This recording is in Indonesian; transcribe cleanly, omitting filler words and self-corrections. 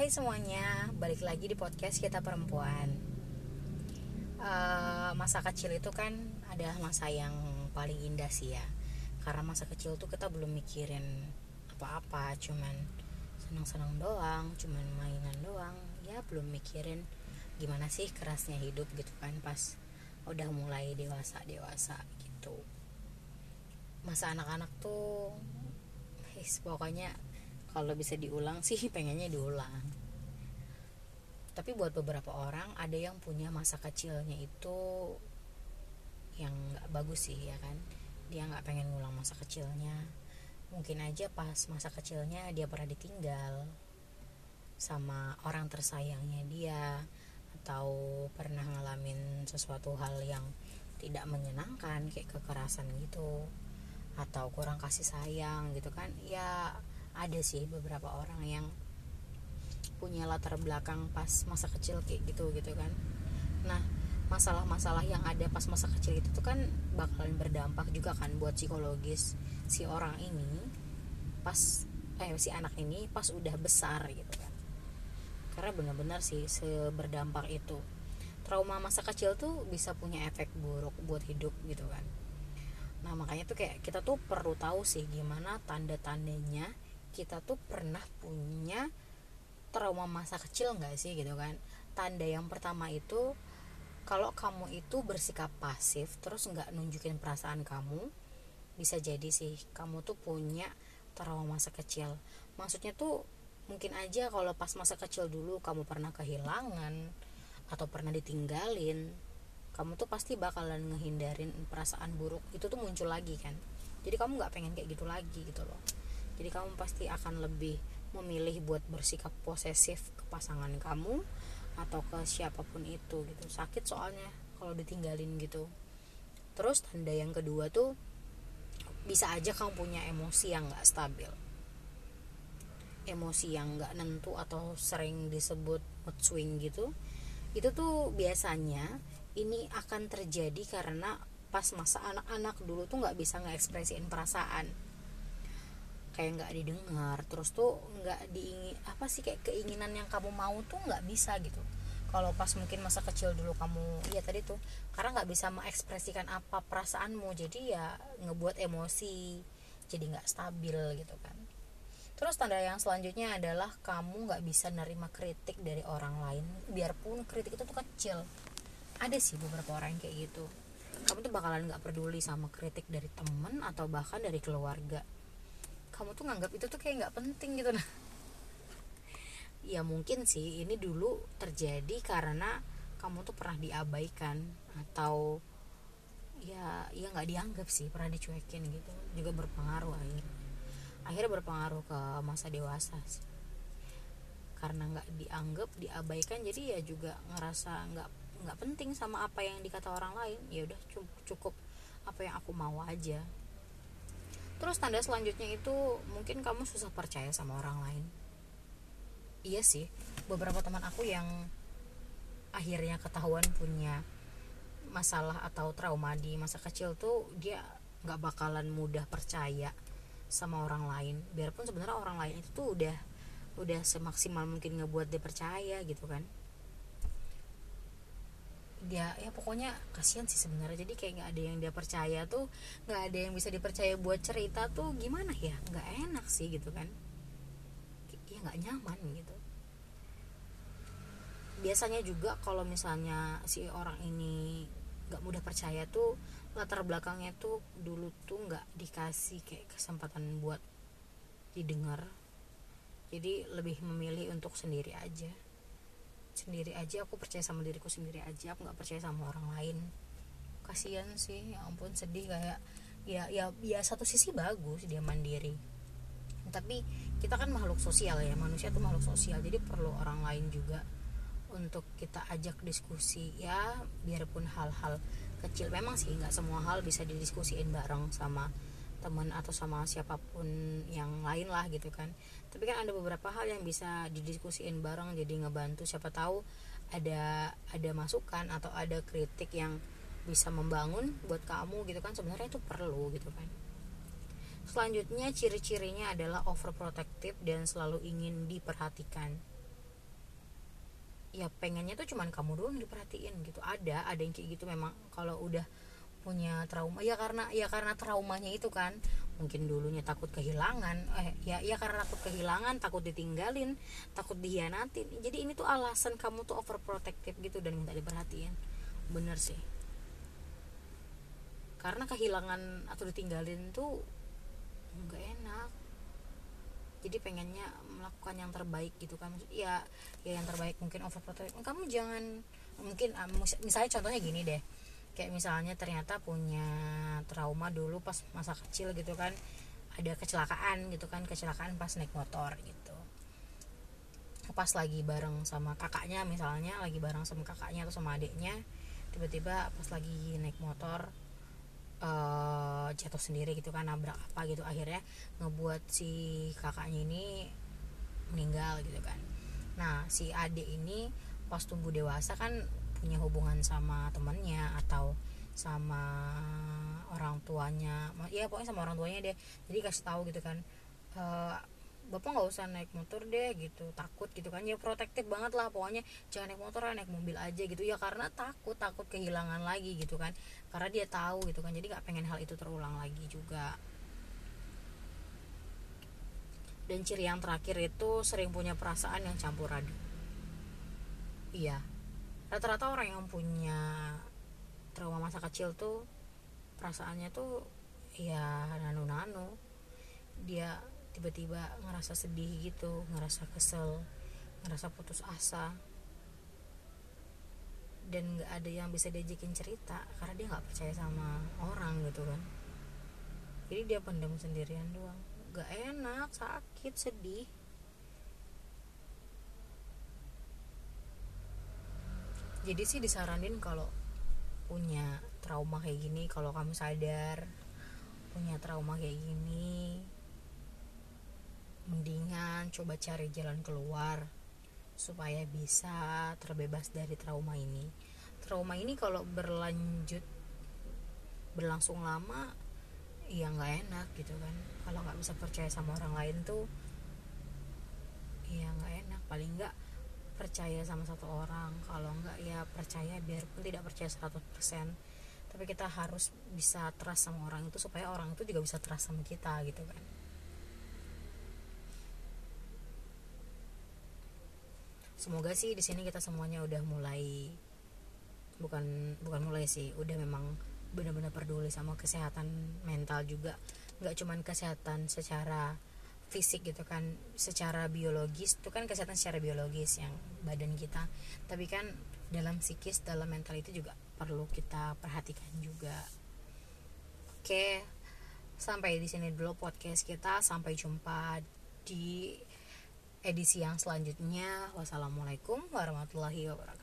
Hai semuanya, balik lagi di podcast Kita Perempuan. Masa kecil itu kan adalah masa yang paling indah sih ya. Karena masa kecil tuh kita belum mikirin apa-apa, cuman senang-senang doang, cuman mainan doang. Ya belum mikirin gimana sih kerasnya hidup gitu kan, pas udah mulai dewasa gitu. Masa anak-anak tuh pokoknya kalau bisa diulang sih pengennya diulang. Tapi buat beberapa orang ada yang punya masa kecilnya itu yang gak bagus sih ya kan. Dia gak pengen ngulang masa kecilnya. Mungkin aja pas masa kecilnya dia pernah ditinggal sama orang tersayangnya dia, atau pernah ngalamin sesuatu hal yang tidak menyenangkan kayak kekerasan gitu, atau kurang kasih sayang gitu kan. Ya ada sih beberapa orang yang punya latar belakang pas masa kecil kayak gitu kan. Nah, masalah-masalah yang ada pas masa kecil itu tuh kan bakalan berdampak juga kan buat psikologis si orang ini si anak ini pas udah besar gitu kan. Karena benar-benar sih seberdampak itu. Trauma masa kecil tuh bisa punya efek buruk buat hidup gitu kan. Nah makanya tuh kayak kita tuh perlu tahu sih gimana tanda-tandanya kita tuh pernah punya trauma masa kecil nggak sih gitu kan. Tanda yang pertama itu kalau kamu itu bersikap pasif terus nggak nunjukin perasaan kamu, bisa jadi sih kamu tuh punya trauma masa kecil. Maksudnya tuh mungkin aja kalau pas masa kecil dulu kamu pernah kehilangan atau pernah ditinggalin, kamu tuh pasti bakalan ngehindarin perasaan buruk itu tuh muncul lagi kan. Jadi kamu gak pengen kayak gitu lagi gitu loh. Jadi kamu pasti akan lebih memilih buat bersikap posesif ke pasangan kamu atau ke siapapun itu gitu. Sakit soalnya kalau ditinggalin gitu. Terus tanda yang kedua tuh bisa aja kamu punya emosi yang gak stabil, emosi yang gak nentu atau sering disebut mood swing gitu. Itu tuh biasanya ini akan terjadi karena pas masa anak-anak dulu tuh nggak bisa ngekspresiin perasaan, kayak nggak didengar, terus tuh nggak diingin kayak keinginan yang kamu mau tuh nggak bisa gitu. Kalau pas mungkin masa kecil dulu kamu tadi tuh karena nggak bisa mengekspresikan apa perasaanmu, jadi ya ngebuat emosi jadi nggak stabil gitu kan. Terus tanda yang selanjutnya adalah kamu nggak bisa nerima kritik dari orang lain, biarpun kritik itu tuh kecil. Ada sih beberapa orang yang kayak gitu. Kamu tuh bakalan gak peduli sama kritik dari temen atau bahkan dari keluarga. Kamu tuh nganggap itu tuh kayak gak penting gitu. Nah, ya mungkin sih ini dulu terjadi karena kamu tuh pernah diabaikan, atau ya gak dianggap sih, pernah dicuekin gitu. Juga berpengaruh akhirnya berpengaruh ke masa dewasa sih. Karena gak dianggap, diabaikan, jadi ya juga ngerasa nggak penting sama apa yang dikata orang lain. Ya udah cukup apa yang aku mau aja. Terus tanda selanjutnya itu mungkin kamu susah percaya sama orang lain. Iya sih, beberapa teman aku yang akhirnya ketahuan punya masalah atau trauma di masa kecil tuh dia nggak bakalan mudah percaya sama orang lain, biarpun sebenarnya orang lain itu tuh udah semaksimal mungkin ngebuat dia percaya gitu kan. Dia pokoknya kasihan sih sebenarnya. Jadi kayak nggak ada yang dia percaya tuh, nggak ada yang bisa dipercaya buat cerita tuh, gimana ya, nggak enak sih gitu kan. Ya nggak nyaman gitu. Biasanya juga kalau misalnya si orang ini nggak mudah percaya tuh latar belakangnya tuh dulu tuh nggak dikasih kayak kesempatan buat didengar, jadi lebih memilih untuk sendiri aja, aku percaya sama diriku sendiri aja, aku nggak percaya sama orang lain. Kasian sih, ya ampun, sedih. Kayak ya satu sisi bagus dia mandiri, tapi kita kan makhluk sosial ya, manusia tuh makhluk sosial, jadi perlu orang lain juga untuk kita ajak diskusi ya, biarpun hal-hal kecil. Memang sih nggak semua hal bisa didiskusiin bareng sama teman atau sama siapapun yang lain lah gitu kan. Tapi kan ada beberapa hal yang bisa didiskusiin bareng, jadi ngebantu, siapa tahu ada masukan atau ada kritik yang bisa membangun buat kamu gitu kan. Sebenarnya itu perlu gitu kan. Selanjutnya ciri-cirinya adalah overprotective dan selalu ingin diperhatikan. ya pengennya tuh cuman kamu doang diperhatiin gitu. Ada yang kayak gitu memang kalau udah punya trauma, ya karena traumanya itu kan mungkin dulunya takut kehilangan, ya karena takut kehilangan, takut ditinggalin, takut dikhianatin. Jadi ini tuh alasan kamu tuh overprotective gitu dan minta diperhatiin. Bener sih, karena kehilangan atau ditinggalin tuh nggak enak, jadi pengennya melakukan yang terbaik gitu kan. Ya yang terbaik mungkin overprotective. Kamu jangan, mungkin misalnya contohnya gini deh, kayak misalnya ternyata punya trauma dulu pas masa kecil gitu kan, ada kecelakaan gitu kan, kecelakaan pas naik motor gitu, pas lagi bareng sama kakaknya misalnya, lagi bareng sama kakaknya atau sama adiknya, tiba-tiba pas lagi naik motor jatuh sendiri gitu kan, nabrak apa gitu, akhirnya ngebuat si kakaknya ini meninggal gitu kan. Nah si adik ini pas tumbuh dewasa kan punya hubungan sama temannya atau sama orang tuanya, ya pokoknya sama orang tuanya deh. Jadi kasih tahu gitu kan, bapak nggak usah naik motor deh gitu, takut gitu kan. Ya protektif banget lah pokoknya, jangan naik motor, naik mobil aja gitu. Ya karena takut kehilangan lagi gitu kan, karena dia tahu gitu kan, jadi nggak pengen hal itu terulang lagi juga. Dan ciri yang terakhir itu sering punya perasaan yang campur aduk. Iya, rata-rata orang yang punya trauma masa kecil tuh perasaannya tuh ya nano-nano. Dia tiba-tiba ngerasa sedih gitu, ngerasa kesel, ngerasa putus asa, dan gak ada yang bisa diajakin cerita karena dia gak percaya sama orang gitu kan. Jadi dia pendam sendirian doang. Gak enak, sakit, sedih. Jadi sih disaranin kalau punya trauma kayak gini, kalau kamu sadar punya trauma kayak gini, mendingan coba cari jalan keluar supaya bisa terbebas dari trauma ini. Trauma ini kalau berlanjut, berlangsung lama, ya nggak enak gitu kan. Kalau nggak bisa percaya sama orang lain tuh, ya nggak enak. Paling nggak percaya sama satu orang, kalau enggak ya percaya biarpun tidak percaya 100%, tapi kita harus bisa trust sama orang itu supaya orang itu juga bisa trust sama kita gitu kan. Semoga sih di sini kita semuanya udah mulai, bukan mulai sih, udah memang benar-benar peduli sama kesehatan mental juga, nggak cuman kesehatan secara fisik gitu kan, secara biologis itu kan kesehatan secara biologis yang badan kita, tapi kan dalam psikis, dalam mental itu juga perlu kita perhatikan juga. Oke, sampai di sini dulu podcast kita, sampai jumpa di edisi yang selanjutnya. Wassalamualaikum warahmatullahi wabarakatuh.